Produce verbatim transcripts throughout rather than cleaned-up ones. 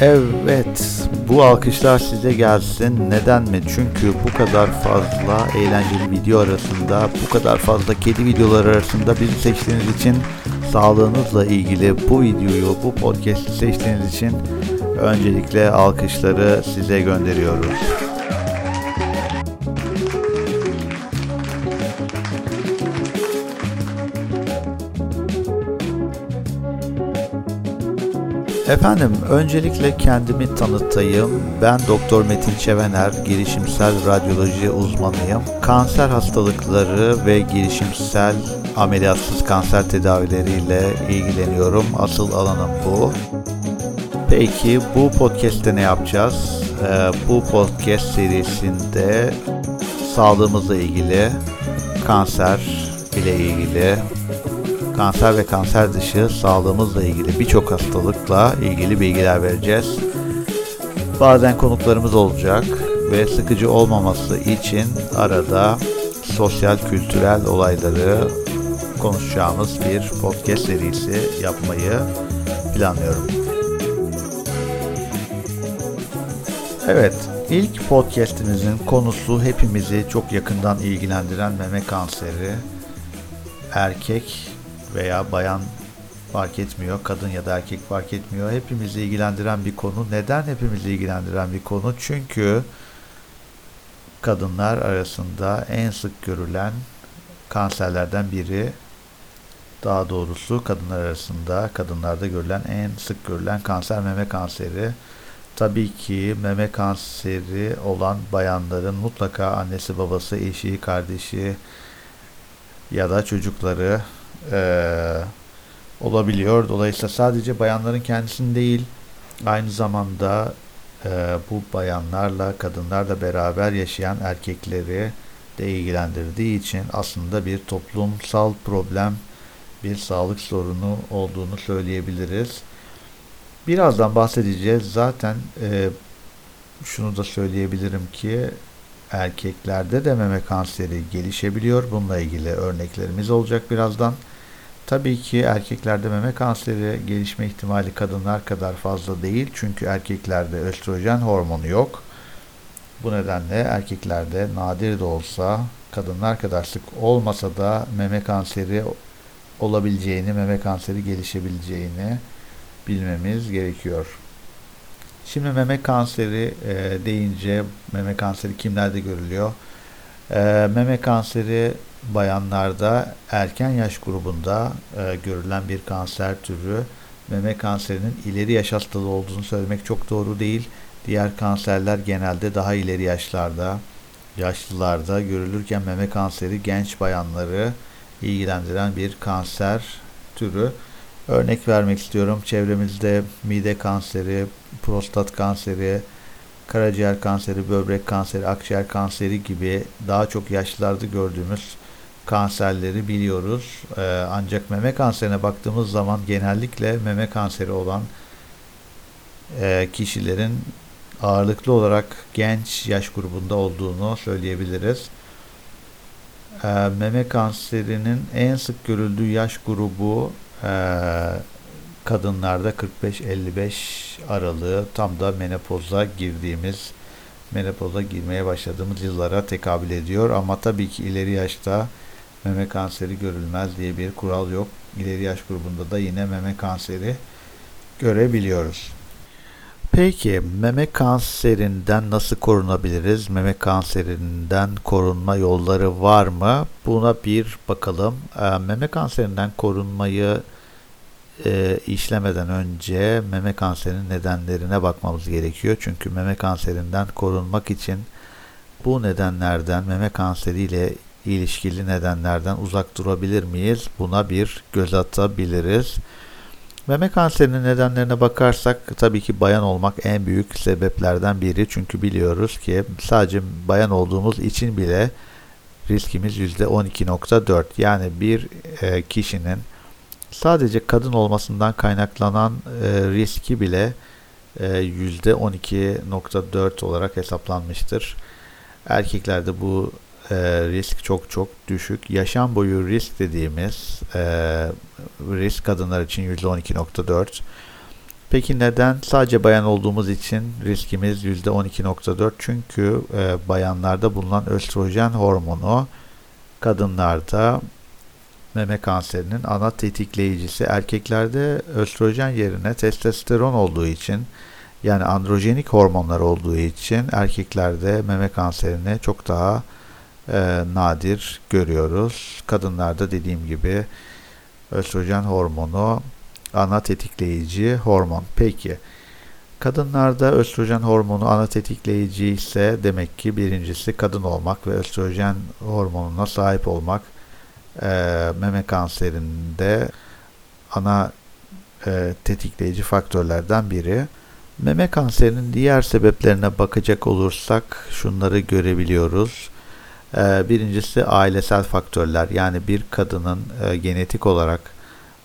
Evet, bu alkışlar size gelsin. Neden mi? Çünkü bu kadar fazla eğlenceli video arasında, bu kadar fazla kedi videoları arasında bizi seçtiğiniz için, sağlığınızla ilgili bu videoyu, bu podcast'i seçtiğiniz için öncelikle alkışları size gönderiyoruz. Efendim, öncelikle kendimi tanıtayım. Ben Doktor Metin Çevener, girişimsel radyoloji uzmanıyım. Kanser hastalıkları ve girişimsel ameliyatsız kanser tedavileriyle ilgileniyorum. Asıl alanım bu. Peki bu podcast'te ne yapacağız? Ee, bu podcast serisinde sağlığımızla ilgili, kanser ile ilgili, kanser ve kanser dışı sağlığımızla ilgili birçok hastalıkla ilgili bilgiler vereceğiz. Bazen konuklarımız olacak ve sıkıcı olmaması için arada sosyal kültürel olayları konuşacağımız bir podcast serisi yapmayı planlıyorum. Evet, ilk podcastimizin konusu hepimizi çok yakından ilgilendiren meme kanseri. Erkek veya bayan fark etmiyor, kadın ya da erkek fark etmiyor. Hepimizi ilgilendiren bir konu. Neden hepimizi ilgilendiren bir konu? Çünkü kadınlar arasında en sık görülen kanserlerden biri, daha doğrusu kadınlar arasında, kadınlarda görülen en sık görülen kanser meme kanseri. Tabii ki meme kanseri olan bayanların mutlaka annesi, babası, eşi, kardeşi ya da çocukları Ee, olabiliyor. Dolayısıyla sadece bayanların kendisini değil, aynı zamanda e, bu bayanlarla, kadınlarla beraber yaşayan erkekleri de ilgilendirdiği için aslında bir toplumsal problem, bir sağlık sorunu olduğunu söyleyebiliriz. Birazdan bahsedeceğiz. Zaten e, şunu da söyleyebilirim ki erkeklerde de meme kanseri gelişebiliyor. Bununla ilgili örneklerimiz olacak birazdan. Tabii ki erkeklerde meme kanseri gelişme ihtimali kadınlar kadar fazla değil. Çünkü erkeklerde östrojen hormonu yok. Bu nedenle erkeklerde nadir de olsa, kadınlar kadar sık olmasa da meme kanseri olabileceğini, meme kanseri gelişebileceğini bilmemiz gerekiyor. Şimdi meme kanseri e, deyince meme kanseri kimlerde görülüyor? E, meme kanseri bayanlarda erken yaş grubunda e, görülen bir kanser türü. Meme kanserinin ileri yaş hastalığı olduğunu söylemek çok doğru değil. Diğer kanserler genelde daha ileri yaşlarda, yaşlılarda görülürken meme kanseri genç bayanları ilgilendiren bir kanser türü. Örnek vermek istiyorum. Çevremizde mide kanseri, prostat kanseri, karaciğer kanseri, böbrek kanseri, akciğer kanseri gibi daha çok yaşlılarda gördüğümüz kanserleri biliyoruz. Ee, ancak meme kanserine baktığımız zaman genellikle meme kanseri olan e, kişilerin ağırlıklı olarak genç yaş grubunda olduğunu söyleyebiliriz. Ee, meme kanserinin en sık görüldüğü yaş grubu kadınlarda kırk beş elli beş aralığı, tam da menopoza girdiğimiz, menopoza girmeye başladığımız yıllara tekabül ediyor. Ama tabii ki ileri yaşta meme kanseri görülmez diye bir kural yok. İleri yaş grubunda da yine meme kanseri görebiliyoruz. Peki meme kanserinden nasıl korunabiliriz? Meme kanserinden korunma yolları var mı? Buna bir bakalım. E, meme kanserinden korunmayı e, işlemeden önce meme kanserinin nedenlerine bakmamız gerekiyor. Çünkü meme kanserinden korunmak için bu nedenlerden, meme kanseriyle ilişkili nedenlerden uzak durabilir miyiz? Buna bir göz atabiliriz. Meme kanserinin nedenlerine bakarsak tabii ki bayan olmak en büyük sebeplerden biri. Çünkü biliyoruz ki sadece bayan olduğumuz için bile riskimiz yüzde on iki virgül dört. Yani bir kişinin sadece kadın olmasından kaynaklanan riski bile yüzde on iki virgül dört olarak hesaplanmıştır. Erkeklerde bu E, risk çok çok düşük. Yaşam boyu risk dediğimiz e, risk kadınlar için yüzde on iki virgül dört. Peki neden? Sadece bayan olduğumuz için riskimiz yüzde on iki virgül dört. Çünkü e, bayanlarda bulunan östrojen hormonu kadınlarda meme kanserinin ana tetikleyicisi. Erkeklerde östrojen yerine testosteron olduğu için, yani androjenik hormonlar olduğu için erkeklerde meme kanserini çok daha e, nadir görüyoruz. Kadınlarda dediğim gibi östrojen hormonu ana tetikleyici hormon. Peki kadınlarda östrojen hormonu ana tetikleyici ise demek ki birincisi kadın olmak ve östrojen hormonuna sahip olmak e, meme kanserinde ana e, tetikleyici faktörlerden biri. Meme kanserinin diğer sebeplerine bakacak olursak şunları görebiliyoruz. E, birincisi ailesel faktörler, yani bir kadının e, genetik olarak,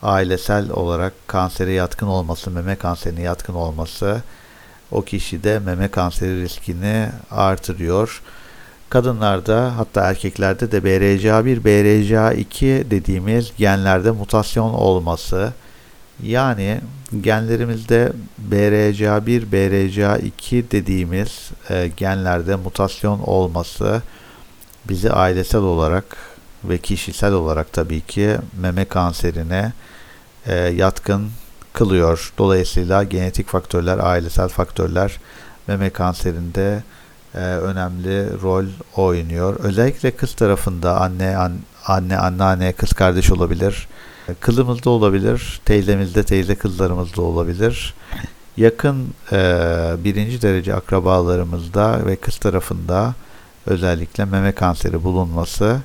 ailesel olarak kansere yatkın olması, meme kanserine yatkın olması o kişide meme kanseri riskini artırıyor. Kadınlarda, hatta erkeklerde de B R C A bir, B R C A iki dediğimiz genlerde mutasyon olması, yani genlerimizde B R C A bir, B R C A iki dediğimiz genlerde mutasyon olması bizi ailesel olarak ve kişisel olarak tabii ki meme kanserine e, yatkın kılıyor. Dolayısıyla genetik faktörler, ailesel faktörler meme kanserinde e, önemli rol oynuyor. Özellikle kız tarafında anne, an, anne, anneanne, kız kardeş olabilir. Kızımızda olabilir, teyzemizde, teyze kızlarımızda olabilir. Yakın e, birinci derece akrabalarımızda ve kız tarafında özellikle meme kanseri bulunması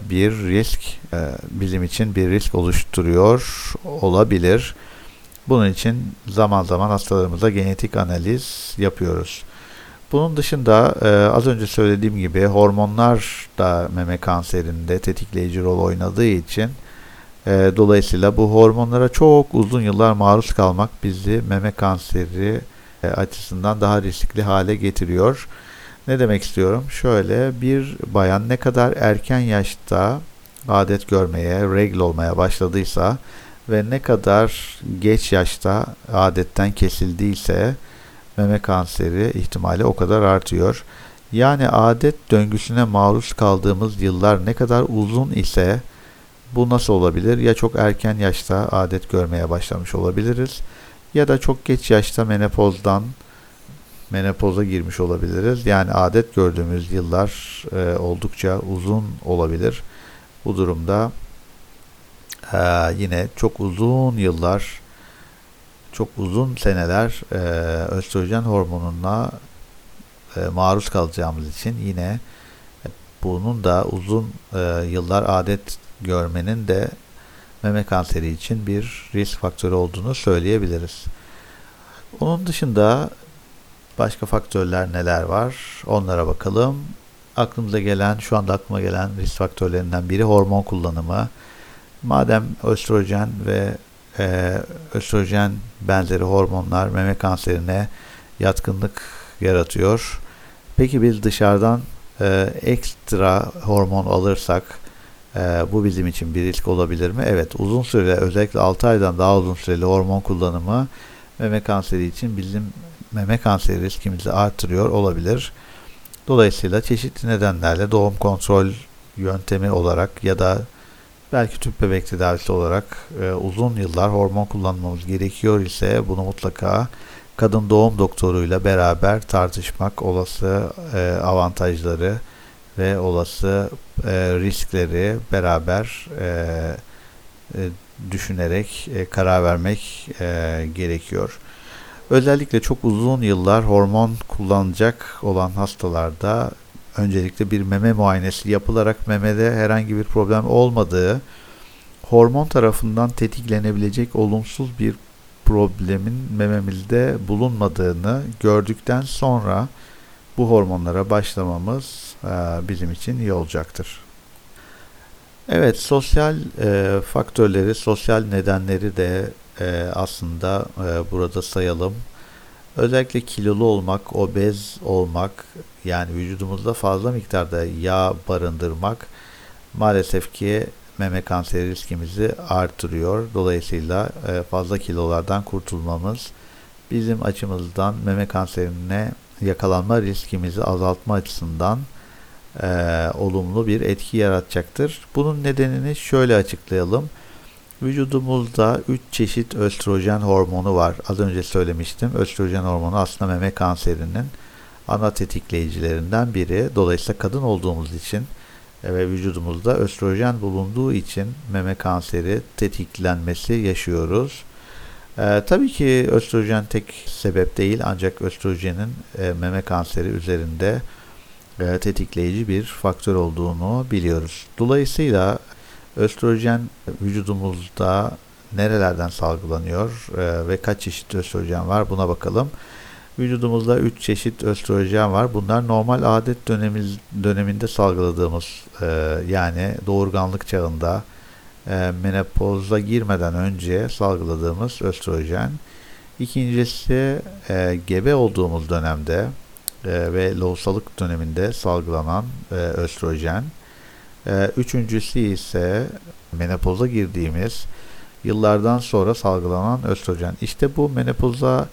bir risk, bizim için bir risk oluşturuyor olabilir. Bunun için zaman zaman hastalarımıza genetik analiz yapıyoruz. Bunun dışında az önce söylediğim gibi hormonlar da meme kanserinde tetikleyici rol oynadığı için dolayısıyla bu hormonlara çok uzun yıllar maruz kalmak bizi meme kanseri açısından daha riskli hale getiriyor. Ne demek istiyorum? Şöyle, bir bayan ne kadar erken yaşta adet görmeye, regl olmaya başladıysa ve ne kadar geç yaşta adetten kesildiyse meme kanseri ihtimali o kadar artıyor. Yani adet döngüsüne maruz kaldığımız yıllar ne kadar uzun ise bu nasıl olabilir? Ya çok erken yaşta adet görmeye başlamış olabiliriz ya da çok geç yaşta menopozdan menopoza girmiş olabiliriz. Yani adet gördüğümüz yıllar e, oldukça uzun olabilir. Bu durumda e, yine çok uzun yıllar, çok uzun seneler e, östrojen hormonuna e, maruz kalacağımız için yine bunun da uzun e, yıllar adet görmenin de meme kanseri için bir risk faktörü olduğunu söyleyebiliriz. Onun dışında başka faktörler neler var? Onlara bakalım. Aklımıza gelen, şu anda aklıma gelen risk faktörlerinden biri hormon kullanımı. Madem östrojen ve e, östrojen benzeri hormonlar meme kanserine yatkınlık yaratıyor. Peki biz dışarıdan e, ekstra hormon alırsak e, bu bizim için bir risk olabilir mi? Evet, uzun süreli, özellikle altı aydan daha uzun süreli hormon kullanımı meme kanseri için bizim meme kanseri riskimizi artırıyor olabilir. Dolayısıyla çeşitli nedenlerle doğum kontrol yöntemi olarak ya da belki tüp bebek tedavisi olarak e, uzun yıllar hormon kullanmamız gerekiyor ise bunu mutlaka kadın doğum doktoruyla beraber tartışmak, olası e, avantajları ve olası e, riskleri beraber e, e, düşünerek e, karar vermek e, gerekiyor. Özellikle çok uzun yıllar hormon kullanacak olan hastalarda öncelikle bir meme muayenesi yapılarak memede herhangi bir problem olmadığı, hormon tarafından tetiklenebilecek olumsuz bir problemin mememizde bulunmadığını gördükten sonra bu hormonlara başlamamız bizim için iyi olacaktır. Evet, sosyal faktörleri, sosyal nedenleri de Ee, aslında e, burada sayalım. Özellikle kilolu olmak, obez olmak, yani vücudumuzda fazla miktarda yağ barındırmak maalesef ki meme kanseri riskimizi artırıyor. Dolayısıyla e, fazla kilolardan kurtulmamız bizim açımızdan meme kanserine yakalanma riskimizi azaltma açısından e, olumlu bir etki yaratacaktır. Bunun nedenini şöyle açıklayalım. Vücudumuzda üç çeşit östrojen hormonu var. Az önce söylemiştim. Östrojen hormonu aslında meme kanserinin ana tetikleyicilerinden biri. Dolayısıyla kadın olduğumuz için ve vücudumuzda östrojen bulunduğu için meme kanseri tetiklenmesi yaşıyoruz. Ee, tabii ki östrojen tek sebep değil, ancak östrojenin e, meme kanseri üzerinde e, tetikleyici bir faktör olduğunu biliyoruz. Dolayısıyla östrojen vücudumuzda nerelerden salgılanıyor e, ve kaç çeşit östrojen var, buna bakalım. Vücudumuzda üç çeşit östrojen var. Bunlar normal adet dönemiz, döneminde salgıladığımız e, yani doğurganlık çağında e, menopoza girmeden önce salgıladığımız östrojen. İkincisi e, gebe olduğumuz dönemde e, ve lohusalık döneminde salgılanan e, östrojen. E, üçüncüsü ise menopoza girdiğimiz yıllardan sonra salgılanan östrojen. İşte bu menopoza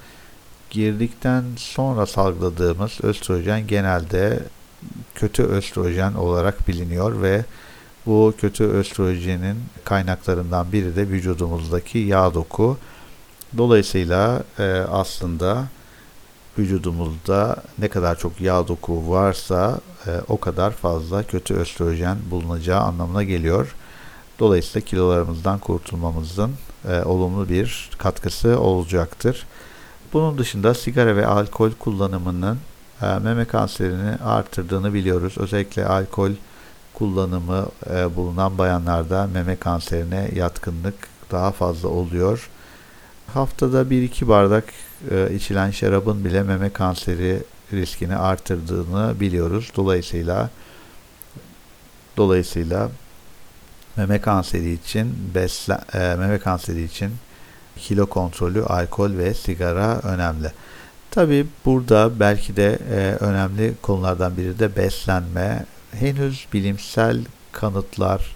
girdikten sonra salgıladığımız östrojen genelde kötü östrojen olarak biliniyor ve bu kötü östrojenin kaynaklarından biri de vücudumuzdaki yağ doku. Dolayısıyla e, aslında vücudumuzda ne kadar çok yağ doku varsa e, o kadar fazla kötü östrojen bulunacağı anlamına geliyor. Dolayısıyla kilolarımızdan kurtulmamızın e, olumlu bir katkısı olacaktır. Bunun dışında sigara ve alkol kullanımının e, meme kanserini artırdığını biliyoruz. Özellikle alkol kullanımı e, bulunan bayanlarda meme kanserine yatkınlık daha fazla oluyor. Haftada bir iki bardak e, içilen şarabın bile meme kanseri riskini artırdığını biliyoruz. Dolayısıyla dolayısıyla meme kanseri için besle, e, meme kanseri için kilo kontrolü, alkol ve sigara önemli. Tabii burada belki de e, önemli konulardan biri de beslenme. Henüz bilimsel kanıtlar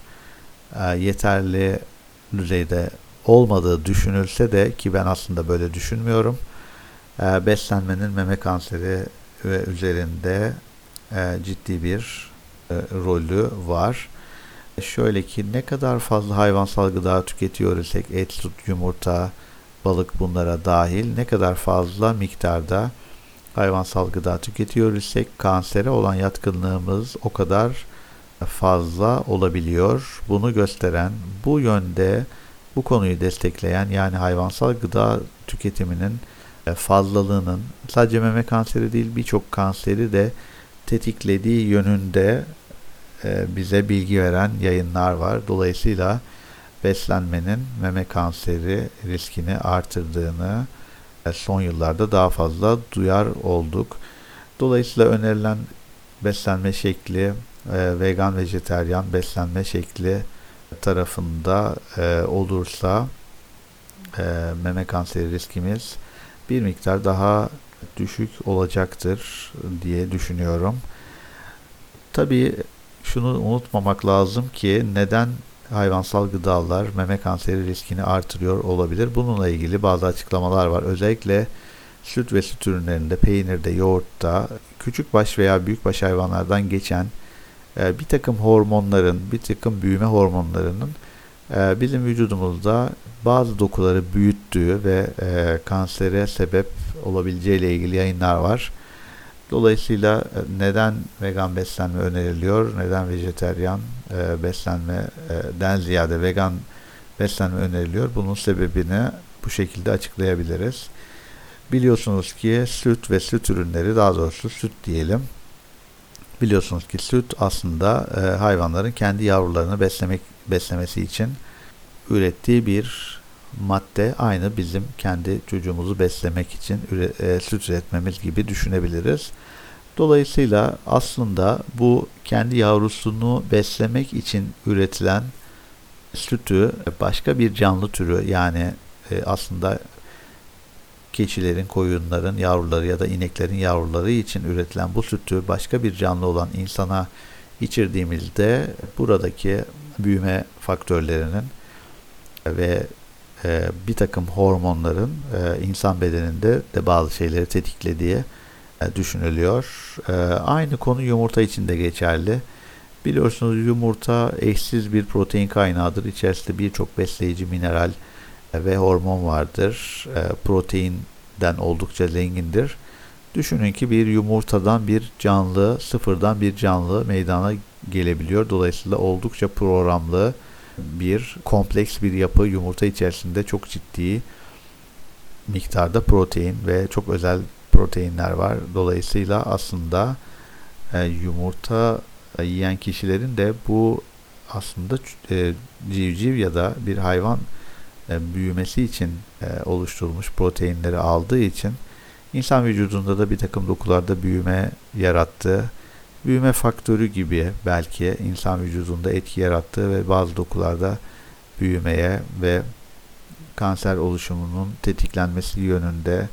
e, yeterli düzeyde olmadığı düşünülse de, ki ben aslında böyle düşünmüyorum, E, beslenmenin meme kanseri ve üzerinde e, ciddi bir e, rolü var. Şöyle ki, ne kadar fazla hayvansal gıda tüketiyor isek, et, süt, yumurta, balık bunlara dahil, ne kadar fazla miktarda hayvansal gıda tüketiyor isek kansere olan yatkınlığımız o kadar fazla olabiliyor. Bunu gösteren, bu yönde bu konuyu destekleyen, yani hayvansal gıda tüketiminin fazlalığının sadece meme kanseri değil birçok kanseri de tetiklediği yönünde bize bilgi veren yayınlar var. Dolayısıyla beslenmenin meme kanseri riskini artırdığını son yıllarda daha fazla duyar olduk. Dolayısıyla önerilen beslenme şekli, vegan, vejetaryen beslenme şekli tarafında olursa meme kanseri riskimiz bir miktar daha düşük olacaktır diye düşünüyorum. Tabii şunu unutmamak lazım ki, neden hayvansal gıdalar meme kanseri riskini artırıyor olabilir? Bununla ilgili bazı açıklamalar var. Özellikle süt ve süt ürünlerinde, peynirde, yoğurtta küçükbaş veya büyükbaş hayvanlardan geçen e, bir takım hormonların, bir takım büyüme hormonlarının e, bizim vücudumuzda bazı dokuları büyüttüğü ve e, kansere sebep olabileceğiyle ilgili yayınlar var. Dolayısıyla neden vegan beslenme öneriliyor, neden vejetaryen beslenmeden ziyade vegan beslenme öneriliyor? Bunun sebebini bu şekilde açıklayabiliriz. Biliyorsunuz ki süt ve süt ürünleri, daha doğrusu süt diyelim. Biliyorsunuz ki süt aslında hayvanların kendi yavrularını beslemek beslemesi için ürettiği bir madde, aynı bizim kendi çocuğumuzu beslemek için üre, e, süt üretmemiz gibi düşünebiliriz. Dolayısıyla aslında bu kendi yavrusunu beslemek için üretilen sütü başka bir canlı türü, yani e, aslında keçilerin, koyunların yavruları ya da ineklerin yavruları için üretilen bu sütü başka bir canlı olan insana içirdiğimizde buradaki büyüme faktörlerinin ve e, bir takım hormonların e, insan bedeninde de bazı şeyleri tetiklediği e, düşünülüyor. E, aynı konu yumurta için de geçerli. Biliyorsunuz yumurta eşsiz bir protein kaynağıdır. İçerisinde birçok besleyici mineral ve hormon vardır. E, proteinden oldukça zengindir. Düşünün ki bir yumurtadan bir canlı, sıfırdan bir canlı meydana gelebiliyor. Dolayısıyla oldukça programlı bir, kompleks bir yapı. Yumurta içerisinde çok ciddi miktarda protein ve çok özel proteinler var. Dolayısıyla aslında e, yumurta yiyen kişilerin de bu aslında e, civciv ya da bir hayvan e, büyümesi için e, oluşturulmuş proteinleri aldığı için İnsan vücudunda da bir takım dokularda büyüme yarattığı, büyüme faktörü gibi belki insan vücudunda etki yarattığı ve bazı dokularda büyümeye ve kanser oluşumunun tetiklenmesi yönünde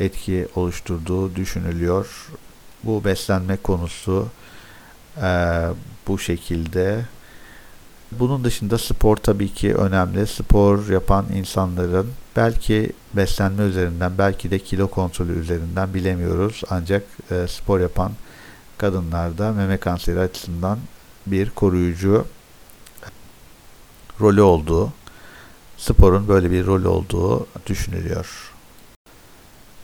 etki oluşturduğu düşünülüyor. Bu beslenme konusu e, bu şekilde. Bunun dışında spor tabii ki önemli. Spor yapan insanların belki beslenme üzerinden, belki de kilo kontrolü üzerinden bilemiyoruz. Ancak e, spor yapan kadınlarda meme kanseri açısından bir koruyucu rolü olduğu, sporun böyle bir rolü olduğu düşünülüyor.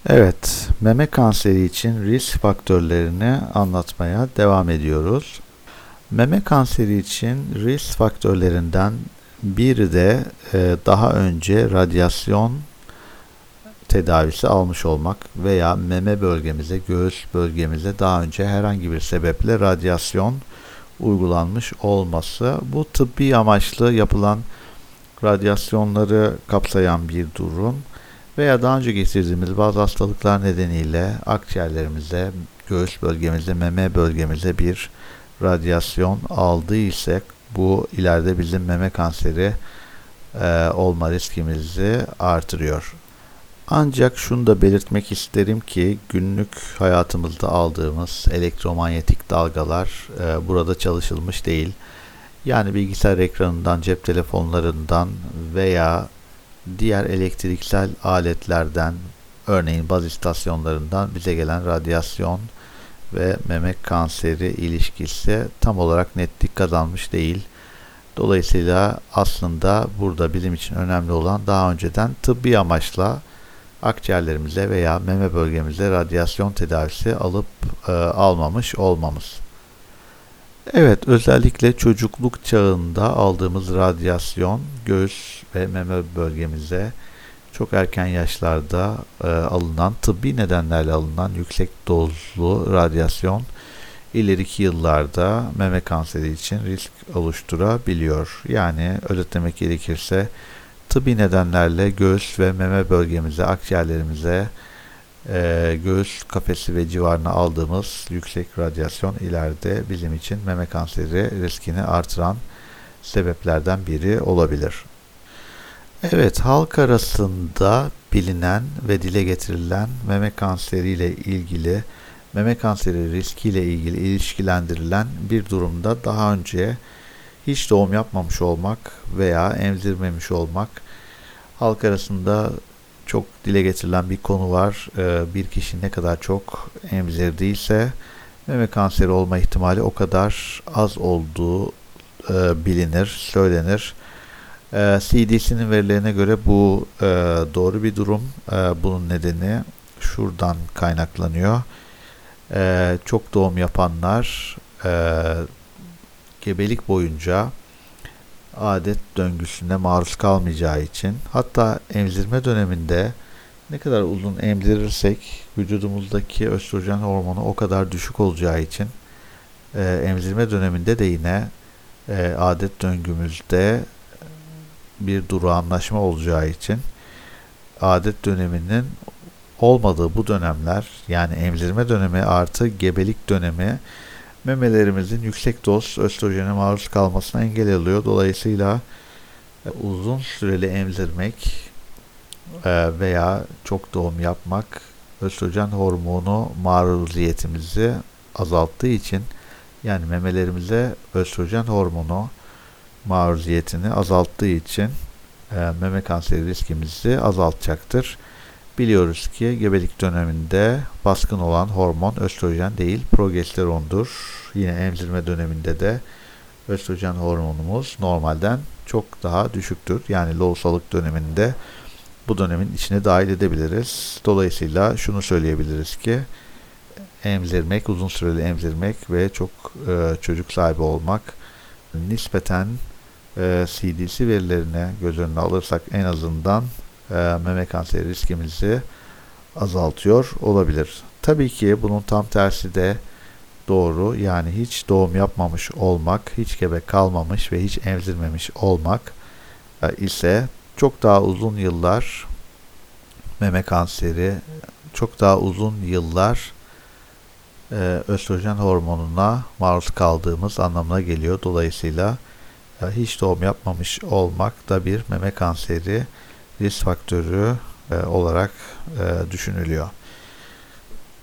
Evet, meme kanseri için risk faktörlerini anlatmaya devam ediyoruz. Meme kanseri için risk faktörlerinden biri de e, daha önce radyasyon tedavisi almış olmak veya meme bölgemize, göğüs bölgemize daha önce herhangi bir sebeple radyasyon uygulanmış olması. Bu tıbbi amaçlı yapılan radyasyonları kapsayan bir durum veya daha önce geçirdiğimiz bazı hastalıklar nedeniyle akciğerlerimize, göğüs bölgemize, meme bölgemize bir radyasyon aldıysak bu ileride bizim meme kanseri e, olma riskimizi artırıyor. Ancak şunu da belirtmek isterim ki günlük hayatımızda aldığımız elektromanyetik dalgalar e, burada çalışılmış değil. Yani bilgisayar ekranından, cep telefonlarından veya diğer elektriksel aletlerden, örneğin baz istasyonlarından bize gelen radyasyon ve meme kanseri ilişkisi tam olarak netlik kazanmış değil. Dolayısıyla aslında burada bizim için önemli olan daha önceden tıbbi amaçla akciğerlerimize veya meme bölgemize radyasyon tedavisi alıp e, almamış olmamız. Evet, özellikle çocukluk çağında aldığımız radyasyon göğüs ve meme bölgemize çok erken yaşlarda e, alınan, tıbbi nedenlerle alınan yüksek dozlu radyasyon ileriki yıllarda meme kanseri için risk oluşturabiliyor. Yani özetlemek gerekirse tıbbi nedenlerle göğüs ve meme bölgemize, akciğerlerimize, e, göğüs kafesi ve civarına aldığımız yüksek radyasyon ileride bizim için meme kanseri riskini artıran sebeplerden biri olabilir. Evet, halk arasında bilinen ve dile getirilen meme kanseriyle ilgili, meme kanseri riskiyle ilgili ilişkilendirilen bir durumda daha önce hiç doğum yapmamış olmak veya emzirmemiş olmak. Halk arasında çok dile getirilen bir konu var. Bir kişi ne kadar çok emzirdiyse meme kanseri olma ihtimali o kadar az olduğu bilinir, söylenir. C D C'nin verilerine göre bu e, doğru bir durum. E, bunun nedeni şuradan kaynaklanıyor. E, çok doğum yapanlar e, gebelik boyunca adet döngüsüne maruz kalmayacağı için, hatta emzirme döneminde ne kadar uzun emzirirsek vücudumuzdaki östrojen hormonu o kadar düşük olacağı için e, emzirme döneminde de yine e, adet döngümüzde bir durağanlaşma olacağı için adet döneminin olmadığı bu dönemler, yani emzirme dönemi artı gebelik dönemi, memelerimizin yüksek doz östrojene maruz kalmasına engel oluyor. Dolayısıyla uzun süreli emzirmek veya çok doğum yapmak östrojen hormonu maruziyetimizi azalttığı için, yani memelerimize östrojen hormonu maruziyetini azalttığı için e, meme kanseri riskimizi azaltacaktır. Biliyoruz ki gebelik döneminde baskın olan hormon östrojen değil, progesterondur. Yine emzirme döneminde de östrojen hormonumuz normalden çok daha düşüktür. Yani lohusalık döneminde bu dönemin içine dahil edebiliriz. Dolayısıyla şunu söyleyebiliriz ki emzirmek, uzun süreli emzirmek ve çok e, çocuk sahibi olmak nispeten e, C D C verilerine göz önüne alırsak en azından e, meme kanseri riskimizi azaltıyor olabilir. Tabii ki bunun tam tersi de doğru. Yani hiç doğum yapmamış olmak, hiç gebe kalmamış ve hiç emzirmemiş olmak e, ise çok daha uzun yıllar meme kanseri, çok daha uzun yıllar östrojen hormonuna maruz kaldığımız anlamına geliyor. Dolayısıyla hiç doğum yapmamış olmak da bir meme kanseri risk faktörü olarak düşünülüyor.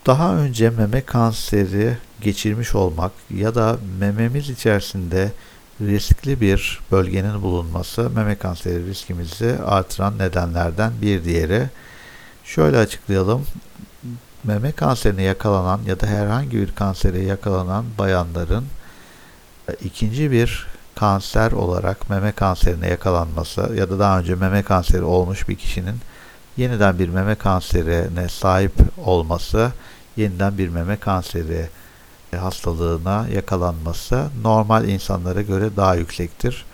Daha önce meme kanseri geçirmiş olmak ya da mememiz içerisinde riskli bir bölgenin bulunması meme kanseri riskimizi artıran nedenlerden bir diğeri. Şöyle açıklayalım. Meme kanserine yakalanan ya da herhangi bir kansere yakalanan bayanların ikinci bir kanser olarak meme kanserine yakalanması ya da daha önce meme kanseri olmuş bir kişinin yeniden bir meme kanserine sahip olması, yeniden bir meme kanseri hastalığına yakalanması normal insanlara göre daha yüksektir.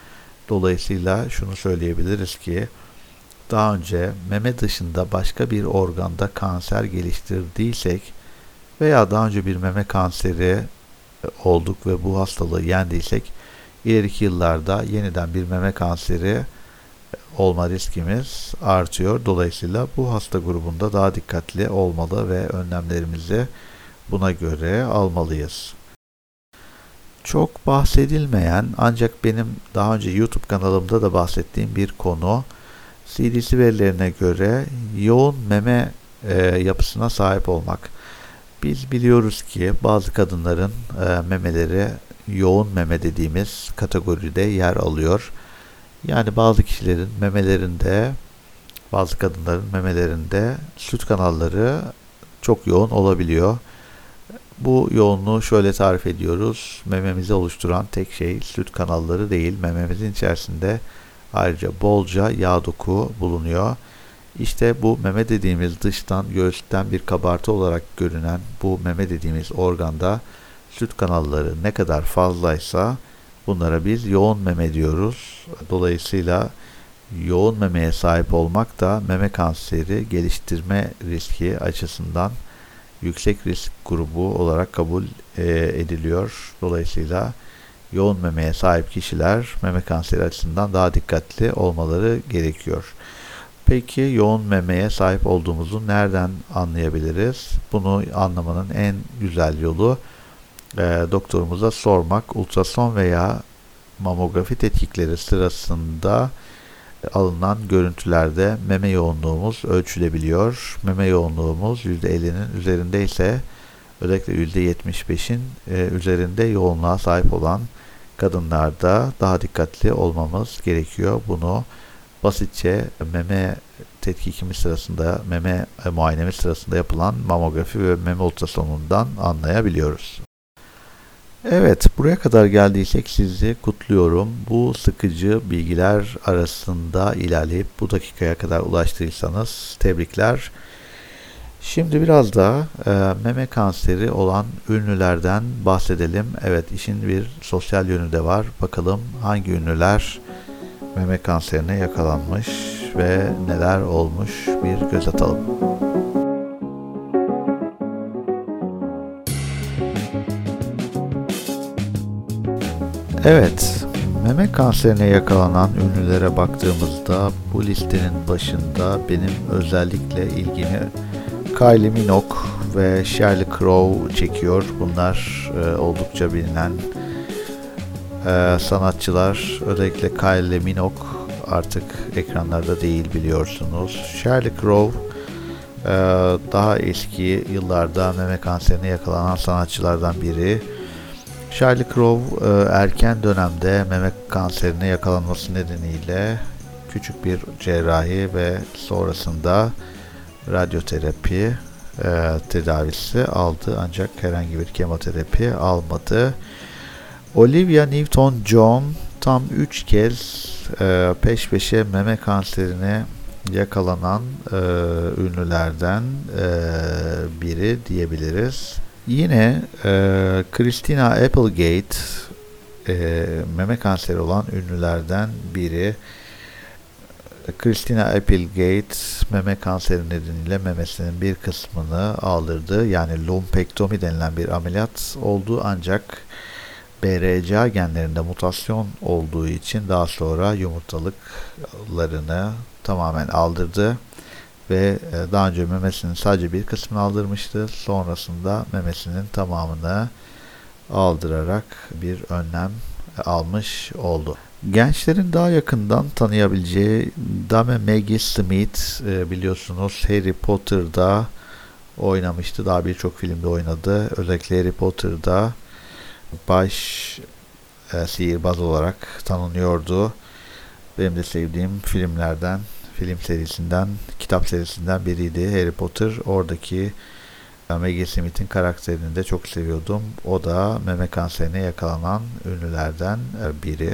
Dolayısıyla şunu söyleyebiliriz ki daha önce meme dışında başka bir organda kanser geliştirdiysek veya daha önce bir meme kanseri olduk ve bu hastalığı yendiysek ileriki yıllarda yeniden bir meme kanseri olma riskimiz artıyor. Dolayısıyla bu hasta grubunda daha dikkatli olmalı ve önlemlerimizi buna göre almalıyız. Çok bahsedilmeyen ancak benim daha önce YouTube kanalımda da bahsettiğim bir konu. C D C verilerine göre yoğun meme e, yapısına sahip olmak. Biz biliyoruz ki bazı kadınların e, memeleri yoğun meme dediğimiz kategoride yer alıyor. Yani bazı kişilerin memelerinde, bazı kadınların memelerinde süt kanalları çok yoğun olabiliyor. Bu yoğunluğu şöyle tarif ediyoruz. Mememizi oluşturan tek şey süt kanalları değil, mememizin içerisinde ayrıca bolca yağ doku bulunuyor. İşte bu meme dediğimiz dıştan, göğüsten bir kabartı olarak görünen bu meme dediğimiz organda süt kanalları ne kadar fazlaysa bunlara biz yoğun meme diyoruz. Dolayısıyla yoğun memeye sahip olmak da meme kanseri geliştirme riski açısından yüksek risk grubu olarak kabul ediliyor. Dolayısıyla yoğun memeye sahip kişiler meme kanseri açısından daha dikkatli olmaları gerekiyor. Peki yoğun memeye sahip olduğumuzu nereden anlayabiliriz? Bunu anlamanın en güzel yolu e, doktorumuza sormak. Ultrason veya mamografi tetkikleri sırasında alınan görüntülerde meme yoğunluğumuz ölçülebiliyor. Meme yoğunluğumuz yüzde ellinin üzerinde ise özellikle yüzde yetmiş beşin e, üzerinde yoğunluğa sahip olan kadınlarda daha dikkatli olmamız gerekiyor. Bunu basitçe meme tetkikimiz sırasında, meme muayenemiz sırasında yapılan mamografi ve meme ultrasonundan anlayabiliyoruz. Evet, buraya kadar geldiysek sizi kutluyorum. Bu sıkıcı bilgiler arasında ilerleyip bu dakikaya kadar ulaştıysanız tebrikler. Şimdi biraz da e, meme kanseri olan ünlülerden bahsedelim. Evet, işin bir sosyal yönü de var. Bakalım hangi ünlüler meme kanserine yakalanmış ve neler olmuş, bir göz atalım. Evet, meme kanserine yakalanan ünlülere baktığımızda bu listenin başında benim özellikle ilgimi Kylie Minogue ve Shirley Crow çekiyor. Bunlar e, oldukça bilinen e, sanatçılar. Özellikle Kylie Minogue artık ekranlarda değil, biliyorsunuz. Shirley Crow e, daha eski yıllarda meme kanserine yakalanan sanatçılardan biri. Shirley Crow e, erken dönemde meme kanserine yakalanması nedeniyle küçük bir cerrahi ve sonrasında radyoterapi e, tedavisi aldı, ancak herhangi bir kemoterapi almadı. Olivia Newton-John tam üç kez e, peş peşe meme kanserine yakalanan e, ünlülerden e, biri diyebiliriz. Yine e, Christina Applegate e, meme kanseri olan ünlülerden biri. Christina Applegate meme kanseri nedeniyle memesinin bir kısmını aldırdı. Yani lumpektomi denilen bir ameliyat oldu, ancak B R C A genlerinde mutasyon olduğu için daha sonra yumurtalıklarını tamamen aldırdı ve daha önce memesinin sadece bir kısmını aldırmıştı. Sonrasında memesinin tamamını aldırarak bir önlem almış oldu. Gençlerin daha yakından tanıyabileceği Dame Maggie Smith, biliyorsunuz Harry Potter'da oynamıştı. Daha birçok filmde oynadı. Özellikle Harry Potter'da baş e, sihirbaz olarak tanınıyordu. Benim de sevdiğim filmlerden, film serisinden, kitap serisinden biriydi Harry Potter. Oradaki Maggie Smith'in karakterini de çok seviyordum. O da meme kanserine yakalanan ünlülerden biri.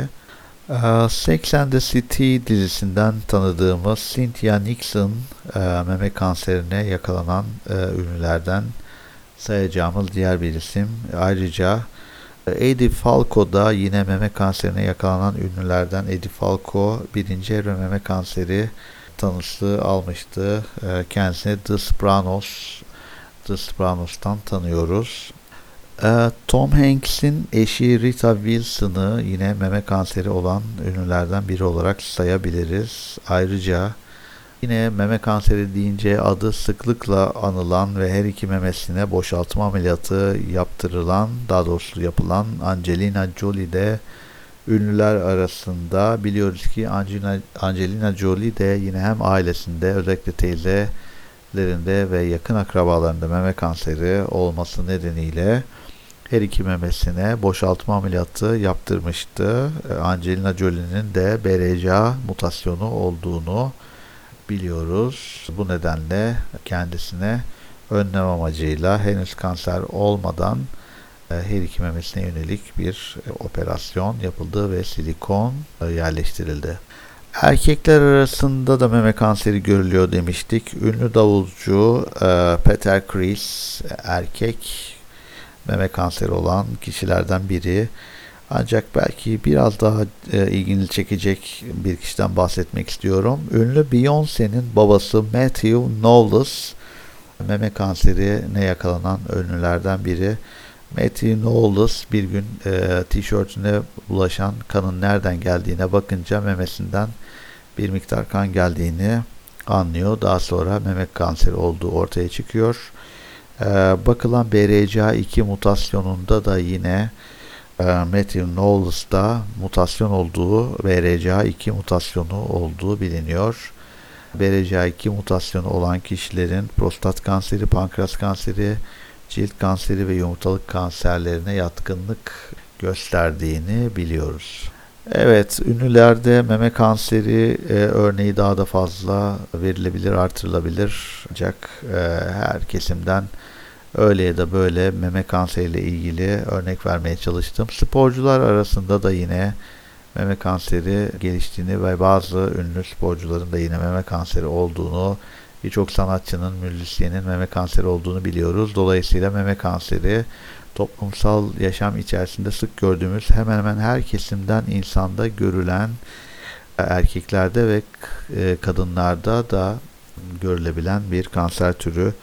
E, Sex and the City dizisinden tanıdığımız Cynthia Nixon e, meme kanserine yakalanan e, ünlülerden sayacağımız diğer bir isim. Ayrıca Edie Falco da yine meme kanserine yakalanan ünlülerden. Edie Falco birinci evre meme kanseri tanısı almıştı. Kendisini The Sopranos, The Sopranos'tan tanıyoruz. Tom Hanks'in eşi Rita Wilson'ı yine meme kanseri olan ünlülerden biri olarak sayabiliriz. Ayrıca yine meme kanseri deyince adı sıklıkla anılan ve her iki memesine boşaltma ameliyatı yaptırılan, daha doğrusu yapılan Angelina Jolie de ünlüler arasında. Biliyoruz ki Angelina, Angelina Jolie de yine hem ailesinde, özellikle teyzelerinde ve yakın akrabalarında meme kanseri olması nedeniyle her iki memesine boşaltma ameliyatı yaptırmıştı. Angelina Jolie'nin de B R C A mutasyonu olduğunu biliyoruz. Bu nedenle kendisine önlem amacıyla henüz kanser olmadan her iki memesine yönelik bir operasyon yapıldı ve silikon yerleştirildi. Erkekler arasında da meme kanseri görülüyor demiştik. Ünlü davulcu Peter Criss erkek meme kanseri olan kişilerden biri. Ancak belki biraz daha e, ilgini çekecek bir kişiden bahsetmek istiyorum. Ünlü Beyoncé'nin babası Matthew Knowles meme kanserine yakalanan ünlülerden biri. Matthew Knowles bir gün e, tişörtüne bulaşan kanın nereden geldiğine bakınca memesinden bir miktar kan geldiğini anlıyor. Daha sonra meme kanseri olduğu ortaya çıkıyor. E, bakılan B R C A iki mutasyonunda da yine Matthew Knowles'da mutasyon olduğu, B R C A iki mutasyonu olduğu biliniyor. B R C A iki mutasyonu olan kişilerin prostat kanseri, pankreas kanseri, cilt kanseri ve yumurtalık kanserlerine yatkınlık gösterdiğini biliyoruz. Evet, ünlülerde meme kanseri e, örneği daha da fazla verilebilir, artırılabilir. Ancak e, her kesimden öyle ya da böyle meme kanseriyle ilgili örnek vermeye çalıştım. Sporcular arasında da yine meme kanseri geliştiğini ve bazı ünlü sporcuların da yine meme kanseri olduğunu, birçok sanatçının, müzisyenin meme kanseri olduğunu biliyoruz. Dolayısıyla meme kanseri toplumsal yaşam içerisinde sık gördüğümüz, hemen hemen her kesimden insanda görülen, erkeklerde ve kadınlarda da görülebilen bir kanser türü.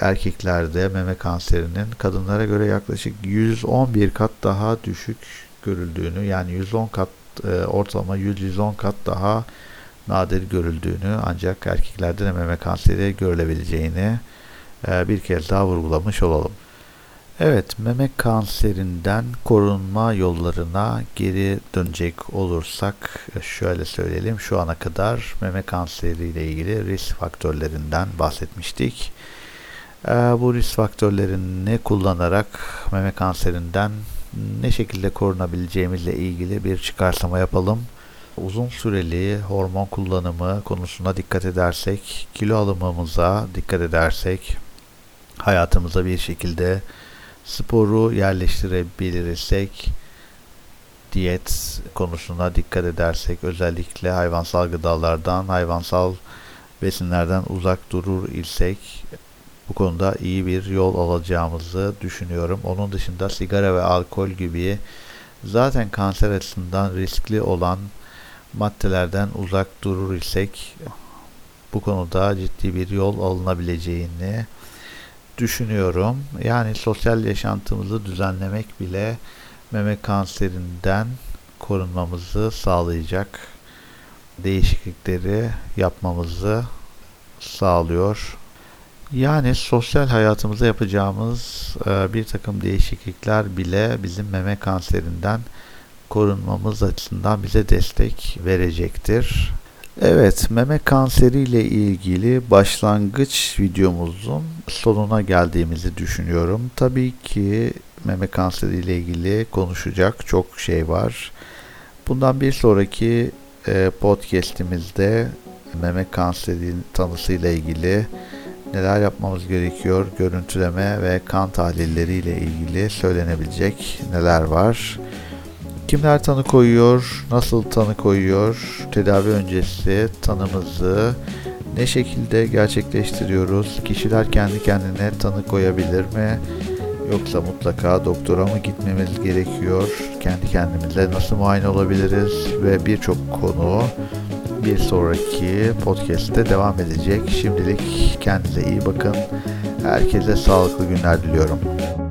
Erkeklerde meme kanserinin kadınlara göre yaklaşık yüz on bir kat daha düşük görüldüğünü, yani yüz on kat e, ortalama yüz yüz on kat daha nadir görüldüğünü, ancak erkeklerde de meme kanseri görülebileceğini e, bir kez daha vurgulamış olalım. Evet, meme kanserinden korunma yollarına geri dönecek olursak şöyle söyleyelim. Şu ana kadar meme kanseriyle ilgili risk faktörlerinden bahsetmiştik. Bu risk faktörlerini kullanarak meme kanserinden ne şekilde korunabileceğimizle ilgili bir çıkarsama yapalım. Uzun süreli hormon kullanımı konusuna dikkat edersek, kilo alımımıza dikkat edersek, hayatımıza bir şekilde sporu yerleştirebilirsek, diyet konusuna dikkat edersek, özellikle hayvansal gıdalardan, hayvansal besinlerden uzak durur ilsek, bu konuda iyi bir yol alacağımızı düşünüyorum. Onun dışında sigara ve alkol gibi zaten kanser açısından riskli olan maddelerden uzak durur isek bu konuda ciddi bir yol alınabileceğini düşünüyorum. Yani sosyal yaşantımızı düzenlemek bile meme kanserinden korunmamızı sağlayacak değişiklikleri yapmamızı sağlıyor. Yani sosyal hayatımıza yapacağımız bir takım değişiklikler bile bizim meme kanserinden korunmamız açısından bize destek verecektir. Evet, meme kanseri ile ilgili başlangıç videomuzun sonuna geldiğimizi düşünüyorum. Tabii ki meme kanseri ile ilgili konuşacak çok şey var. Bundan bir sonraki podcastimizde meme kanseri tanısı ile ilgili neler yapmamız gerekiyor, görüntüleme ve kan tahlilleri ile ilgili söylenebilecek neler var, kimler tanı koyuyor, nasıl tanı koyuyor, tedavi öncesi tanımızı ne şekilde gerçekleştiriyoruz, kişiler kendi kendine tanı koyabilir mi, yoksa mutlaka doktora mı gitmemiz gerekiyor, kendi kendimize nasıl muayene olabiliriz ve birçok konu bir sonraki podcast'te devam edecek. Şimdilik kendinize iyi bakın. Herkese sağlıklı günler diliyorum.